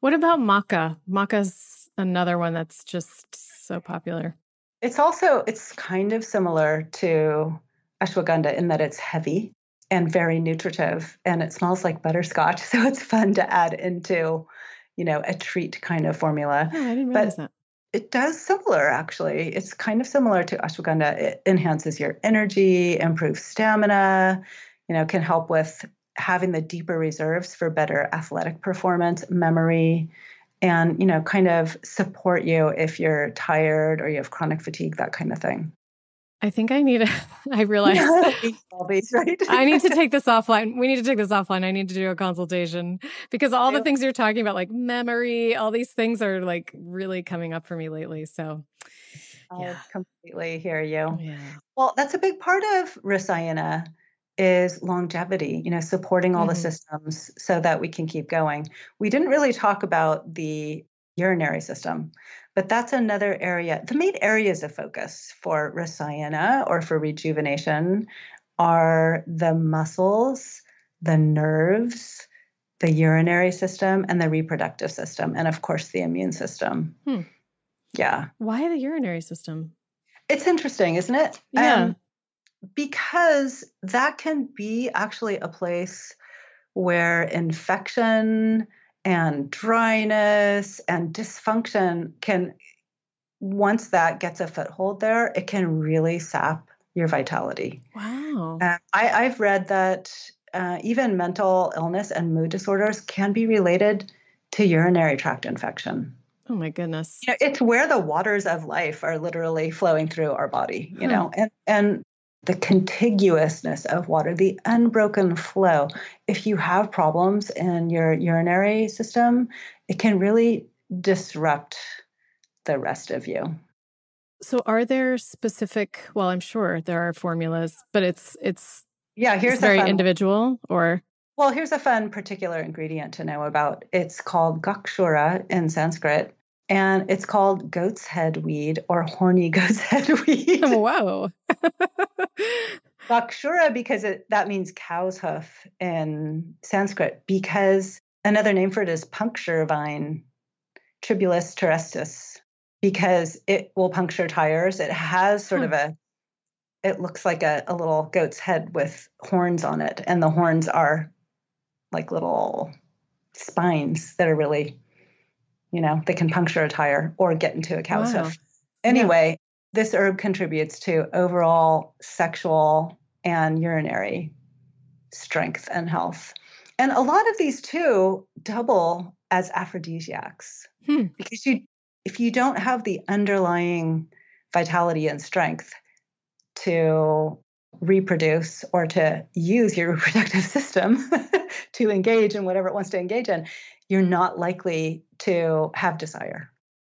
What about maca? Maca's another one that's just so popular. It's also, it's kind of similar to ashwagandha in that it's heavy and very nutritive, and it smells like butterscotch. So it's fun to add into, you know, a treat kind of formula. Oh, I didn't realize that. It does similar, actually. It's kind of similar to ashwagandha. It enhances your energy, improves stamina, you know, can help with having the deeper reserves for better athletic performance, memory, and, you know, kind of support you if you're tired or you have chronic fatigue, that kind of thing. I think I need I realize I need to take this offline. We need to take this offline. I need to do a consultation because all the things you're talking about, like memory, all these things are like really coming up for me lately. So yeah. I completely hear you. Yeah. Well, that's a big part of Rasayana is longevity, you know, supporting all the systems so that we can keep going. We didn't really talk about the urinary system. But that's another area. The main areas of focus for Rasayana or for rejuvenation are the muscles, the nerves, the urinary system, and the reproductive system. And of course, the immune system. Hmm. Yeah. Why the urinary system? It's interesting, isn't it? Yeah. Because that can be actually a place where infection and dryness and dysfunction can, once that gets a foothold there, it can really sap your vitality. Wow. I've read that even mental illness and mood disorders can be related to urinary tract infection. Oh my goodness. You know, it's where the waters of life are literally flowing through our body, you know, and the contiguousness of water, the unbroken flow. If you have problems in your urinary system, it can really disrupt the rest of you. So are there specific, well, I'm sure there are formulas, but it's here's very individual or? Well, here's a fun particular ingredient to know about. It's called Gokshura in Sanskrit, and it's called goat's head weed or horny goat's head weed. Whoa. Gokshura, because that means cow's hoof in Sanskrit, because another name for it is puncture vine, Tribulus terrestris, because it will puncture tires. It has sort of it looks like a little goat's head with horns on it. And the horns are like little spines that are really, you know, they can puncture a tire or get into a cow's hoof. Anyway. Yeah. This herb contributes to overall sexual and urinary strength and health. And a lot of these too double as aphrodisiacs because if you don't have the underlying vitality and strength to reproduce or to use your reproductive system to engage in whatever it wants to engage in, you're not likely to have desire.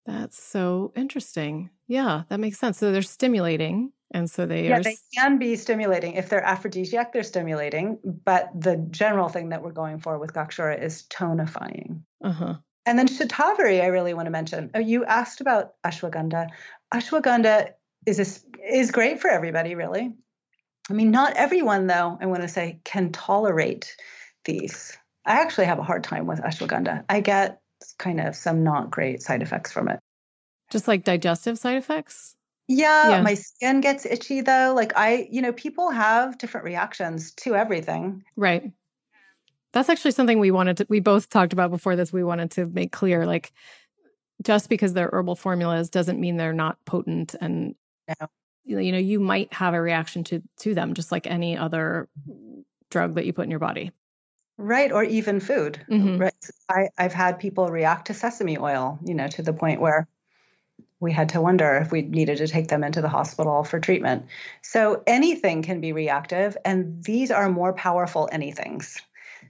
That's so interesting. Yeah, that makes sense. So they're stimulating. And so they can be stimulating. If they're aphrodisiac, they're stimulating. But the general thing that we're going for with Gokshura is tonifying. Uh-huh. And then Shatavari, I really want to mention. Oh, you asked about ashwagandha. Ashwagandha is great for everybody, really. I mean, not everyone, though, I want to say, can tolerate these. I actually have a hard time with ashwagandha. I get kind of some not great side effects from it. Just like digestive side effects? Yeah. My skin gets itchy though. Like people have different reactions to everything. Right. That's actually something we both talked about before this. We wanted to make clear, like just because they're herbal formulas doesn't mean they're not potent and, you know, you might have a reaction to them just like any other drug that you put in your body. Right. Or even food. Mm-hmm. Right. I've had people react to sesame oil, you know, to the point where we had to wonder if we needed to take them into the hospital for treatment. So anything can be reactive, and these are more powerful anythings.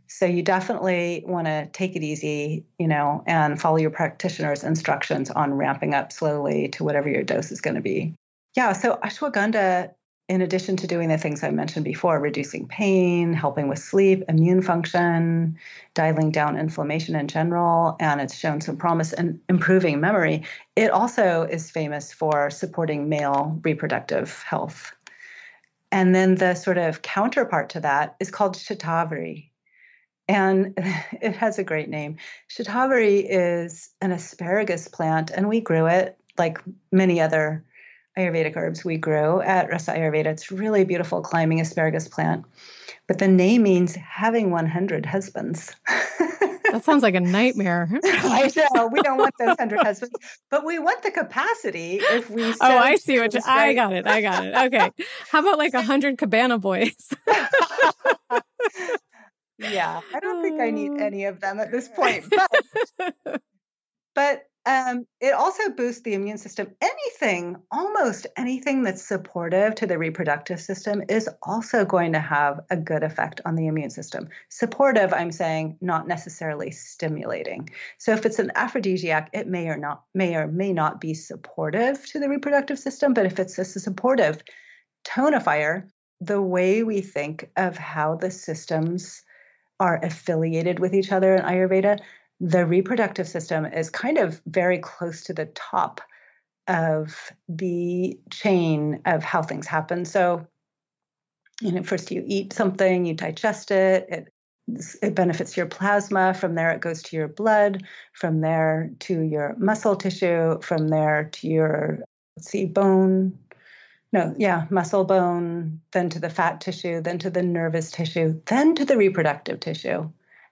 So you definitely want to take it easy, you know, and follow your practitioner's instructions on ramping up slowly to whatever your dose is going to be. Yeah. So ashwagandha, in addition to doing the things I mentioned before, reducing pain, helping with sleep, immune function, dialing down inflammation in general, and it's shown some promise in improving memory, it also is famous for supporting male reproductive health. And then the sort of counterpart to that is called Shatavari. And it has a great name. Shatavari is an asparagus plant, and we grew it like many other Ayurvedic herbs we grow at Rasa Ayurveda. It's really beautiful climbing asparagus plant. But the name means having 100 husbands. That sounds like a nightmare. I know. We don't want those 100 husbands, but we want the capacity if we... Oh, I see what you... Right. I got it. Okay. How about like 100 cabana boys? Yeah. I don't think I need any of them at this point. But it also boosts the immune system. Almost anything that's supportive to the reproductive system is also going to have a good effect on the immune system. Supportive, I'm saying, not necessarily stimulating. So if it's an aphrodisiac, it may or may not be supportive to the reproductive system. But if it's a supportive tonifier, the way we think of how the systems are affiliated with each other in Ayurveda, the reproductive system is kind of very close to the top of the chain of how things happen. So, first you eat something, you digest it, it benefits your plasma. From there, it goes to your blood. From there, to your muscle tissue. From there, to your, bone. Muscle, bone, then to the fat tissue, then to the nervous tissue, then to the reproductive tissue.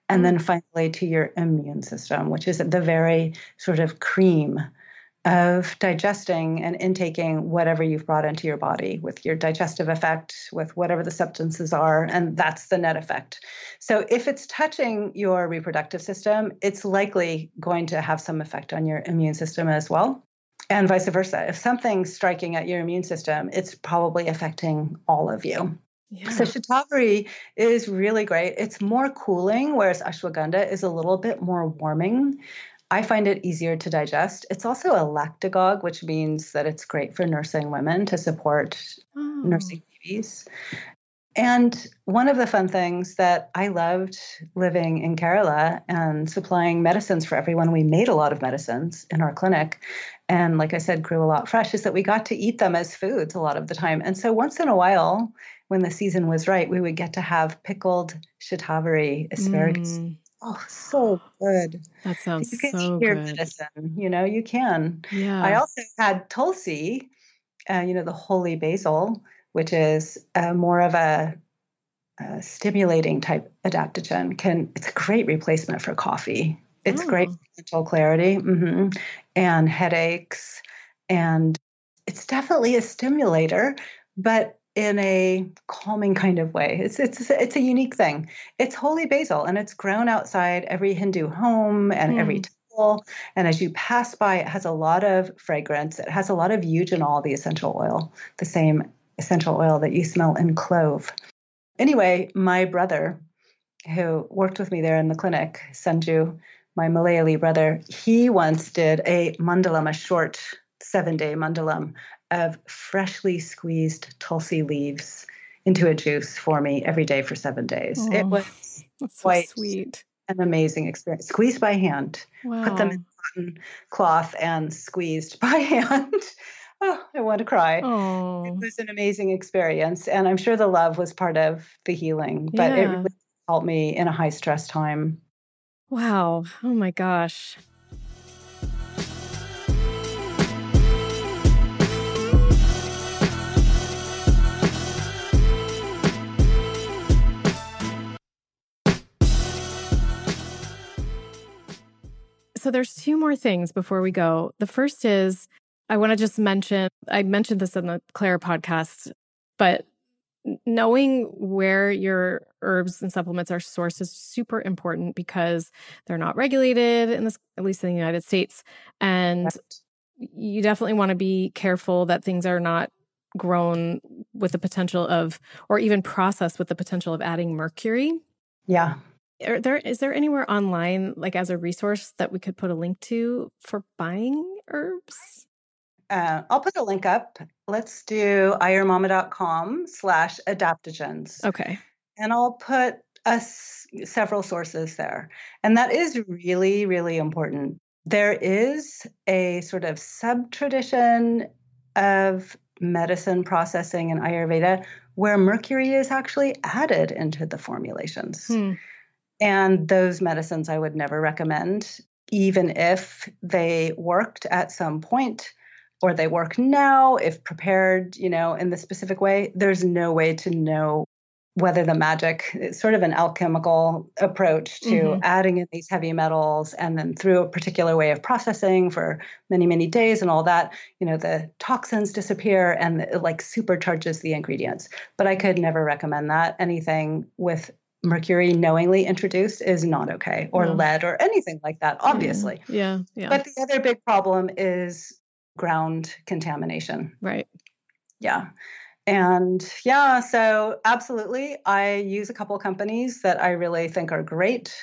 And then finally to your immune system, which is the very sort of cream of digesting and intaking whatever you've brought into your body with your digestive effect, with whatever the substances are, and that's the net effect. So if it's touching your reproductive system, it's likely going to have some effect on your immune system as well, and vice versa. If something's striking at your immune system, it's probably affecting all of you. Yeah. So Shatavari is really great. It's more cooling, whereas ashwagandha is a little bit more warming. I find it easier to digest. It's also a lactagogue, which means that it's great for nursing women to support nursing babies. And one of the fun things that I loved living in Kerala and supplying medicines for everyone, we made a lot of medicines in our clinic. And like I said, grew a lot fresh, is that we got to eat them as foods a lot of the time. And so once in a while, when the season was right, we would get to have pickled Shatavari asparagus. Oh, so good. That sounds so good. You can eat your medicine, you can. Yeah. I also had Tulsi, the holy basil, which is more of a stimulating type adaptogen. It's a great replacement for coffee. It's great for mental clarity and headaches. And it's definitely a stimulator, but in a calming kind of way. It's a unique thing. It's holy basil, and it's grown outside every Hindu home and every temple. And as you pass by, it has a lot of fragrance. It has a lot of eugenol, the essential oil, the same essential oil that you smell in clove. Anyway, my brother, who worked with me there in the clinic, Sanju, my Malayali brother, he once did a mandalam, a short 7-day mandalam of freshly squeezed Tulsi leaves into a juice for me every day for 7 days. Oh, it was quite sweet. An amazing experience. Squeezed by hand, put them in cotton cloth and squeezed by hand. Oh, I want to cry. Oh. It was an amazing experience. And I'm sure the love was part of the healing, but it really helped me in a high stress time. Wow. Oh my gosh. So there's two more things before we go. The first is, I want to just mention, I mentioned this in the Claire podcast, but knowing where your herbs and supplements are sourced is super important because they're not regulated, at least in the United States. And you definitely want to be careful that things are not grown with the potential of, or even processed with the potential of adding mercury. Yeah. Is there anywhere online, like as a resource that we could put a link to for buying herbs? I'll put a link up. Let's do ayurmama.com/adaptogens. Okay. And I'll put us several sources there. And that is really, really important. There is a sort of sub-tradition of medicine processing in Ayurveda where mercury is actually added into the formulations. And those medicines I would never recommend, even if they worked at some point. or they work now if prepared, you know, in the specific way, there's no way to know whether the magic, it's sort of an alchemical approach to adding in these heavy metals and then through a particular way of processing for many, many days and all that, you know, the toxins disappear and it like supercharges the ingredients. But I could never recommend that. Anything with mercury knowingly introduced is not okay, or lead or anything like that, obviously. Yeah. But the other big problem is ground contamination. Right. Yeah. And yeah, so absolutely. I use a couple of companies that I really think are great.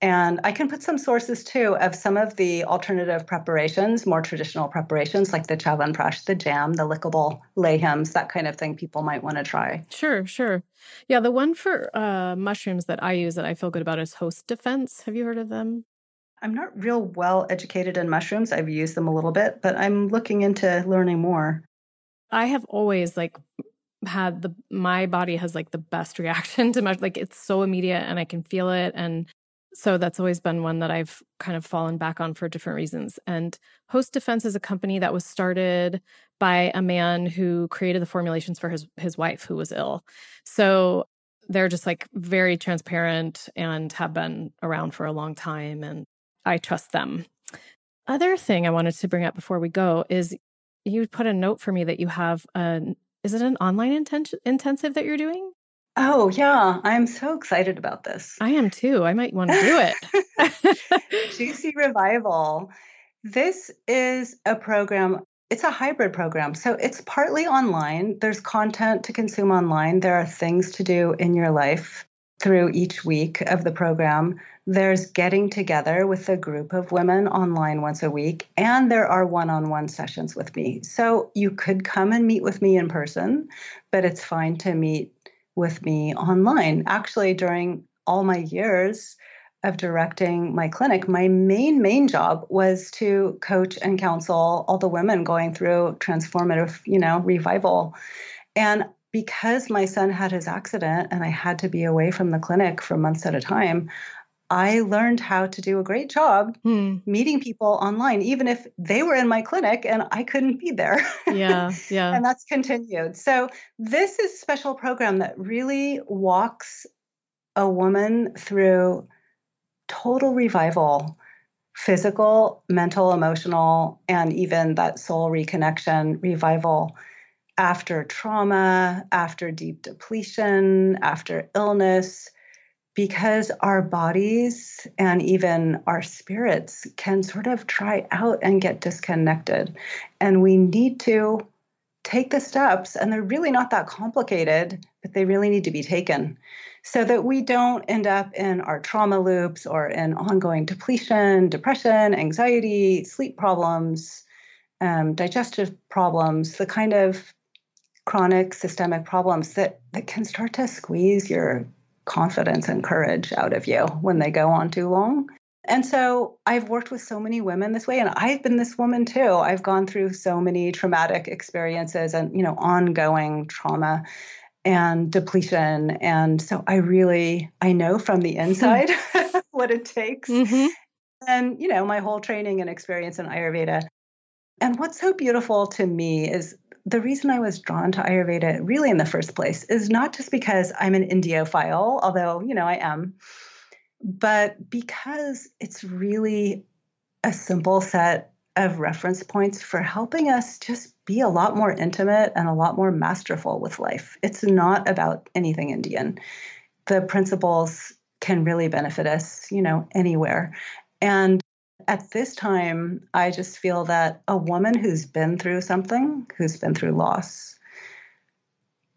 And I can put some sources too of some of the alternative preparations, more traditional preparations like the Chyawanprash, the jam, the lickable leghams, that kind of thing people might want to try. Sure, sure. Yeah, the one for mushrooms that I use that I feel good about is Host Defense. Have you heard of them? I'm not real well educated in mushrooms. I've used them a little bit, but I'm looking into learning more. I have always like had my body has like the best reaction to much, like it's so immediate and I can feel it. And so that's always been one that I've kind of fallen back on for different reasons. And Host Defense is a company that was started by a man who created the formulations for his wife who was ill. So they're just like very transparent and have been around for a long time. And I trust them. Other thing I wanted to bring up before we go is you put a note for me that you have is it an online intensive that you're doing? Oh yeah. I'm so excited about this. I am too. I might want to do it. Juicy Revival. This is a program. It's a hybrid program. So it's partly online. There's content to consume online. There are things to do in your life through each week of the program. There's getting together with a group of women online once a week, and there are one-on-one sessions with me. So you could come and meet with me in person, but it's fine to meet with me online. Actually, during all my years of directing my clinic, my main job was to coach and counsel all the women going through transformative, you know, revival. And because my son had his accident and I had to be away from the clinic for months at a time, I learned how to do a great job meeting people online, even if they were in my clinic and I couldn't be there. Yeah. And that's continued. So this is a special program that really walks a woman through total revival, physical, mental, emotional, and even that soul reconnection revival after trauma, after deep depletion, after illness. Because our bodies and even our spirits can sort of dry out and get disconnected. And we need to take the steps, and they're really not that complicated, but they really need to be taken so that we don't end up in our trauma loops or in ongoing depletion, depression, anxiety, sleep problems, digestive problems, the kind of chronic systemic problems that can start to squeeze your confidence and courage out of you when they go on too long. And so I've worked with so many women this way, and I've been this woman too. I've gone through so many traumatic experiences and, you know, ongoing trauma and depletion. And so I know from the inside what it takes. Mm-hmm. And, you know, my whole training and experience in Ayurveda. And what's so beautiful to me is the reason I was drawn to Ayurveda really in the first place is not just because I'm an Indiophile, although, you know, I am, but because it's really a simple set of reference points for helping us just be a lot more intimate and a lot more masterful with life. It's not about anything Indian. The principles can really benefit us, you know, anywhere. And at this time, I just feel that a woman who's been through something, who's been through loss,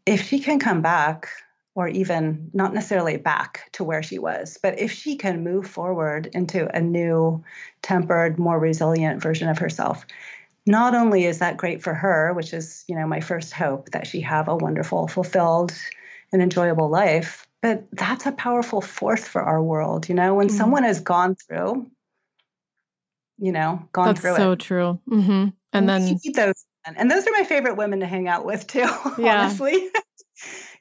if she can come back, or even not necessarily back to where she was, but if she can move forward into a new, tempered, more resilient version of herself, not only is that great for her, which is, you know, my first hope that she have a wonderful, fulfilled, and enjoyable life, but that's a powerful force for our world. You know, when someone has gone through it. That's so true. Mm-hmm. And then you need those. And those are my favorite women to hang out with too, honestly.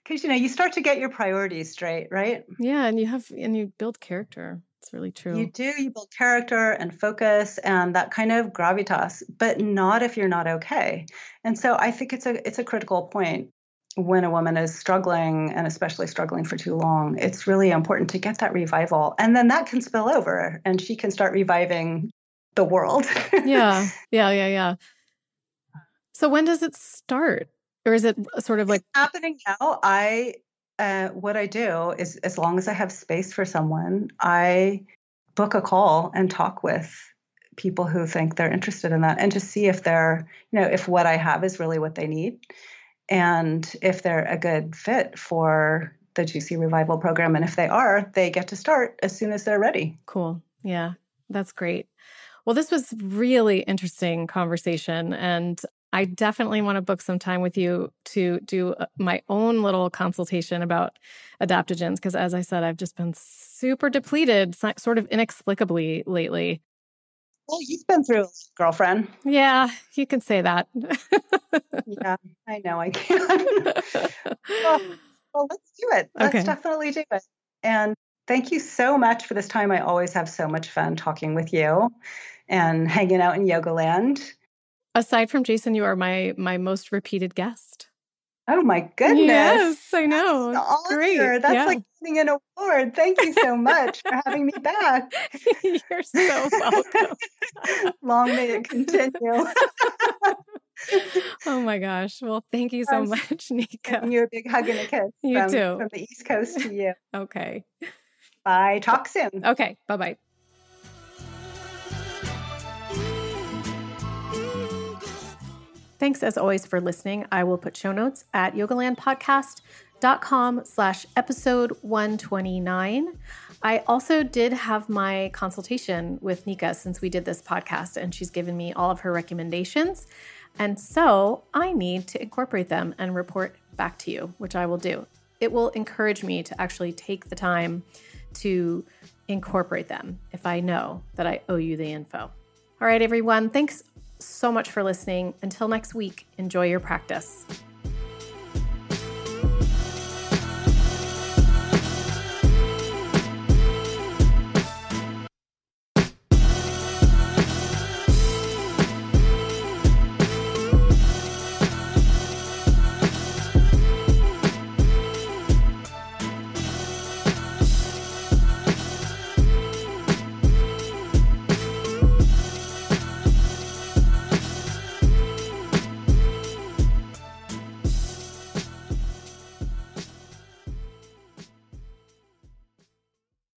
Because, you know, you start to get your priorities straight, right? Yeah. And you build character. It's really true. You do. You build character and focus and that kind of gravitas, but not if you're not okay. And so I think it's a critical point when a woman is struggling, and especially struggling for too long. It's really important to get that revival, and then that can spill over, and she can start reviving the world. Yeah. So when does it start, or is it sort of like it's happening now? What I do is, as long as I have space for someone, I book a call and talk with people who think they're interested in that, and just see if they're, you know, if what I have is really what they need, and if they're a good fit for the Juicy Revival program. And if they are, they get to start as soon as they're ready. Cool. Yeah, that's great. Well, this was really interesting conversation, and I definitely want to book some time with you to do my own little consultation about adaptogens, because as I said, I've just been super depleted, sort of inexplicably lately. Well, you've been through, girlfriend. Yeah, you can say that. Yeah, I know I can. Well, let's do it. Let's definitely do it. And thank you so much for this time. I always have so much fun talking with you and hanging out in Yogaland. Aside from Jason, you are my most repeated guest. Oh my goodness. Yes, I know. That's great. That's like getting an award. Thank you so much for having me back. You're so welcome. Long may it continue. Oh my gosh. Well, thank you so much, Nika. And you a big hug and a kiss. You too. From the East Coast to you. Okay. Bye. Talk soon. Okay. Bye-bye. Thanks, as always, for listening. I will put show notes at yogalandpodcast.com/episode 129. I also did have my consultation with Nika since we did this podcast, and she's given me all of her recommendations. And so I need to incorporate them and report back to you, which I will do. It will encourage me to actually take the time to incorporate them if I know that I owe you the info. All right, everyone. Thanks so much for listening. Until next week, enjoy your practice.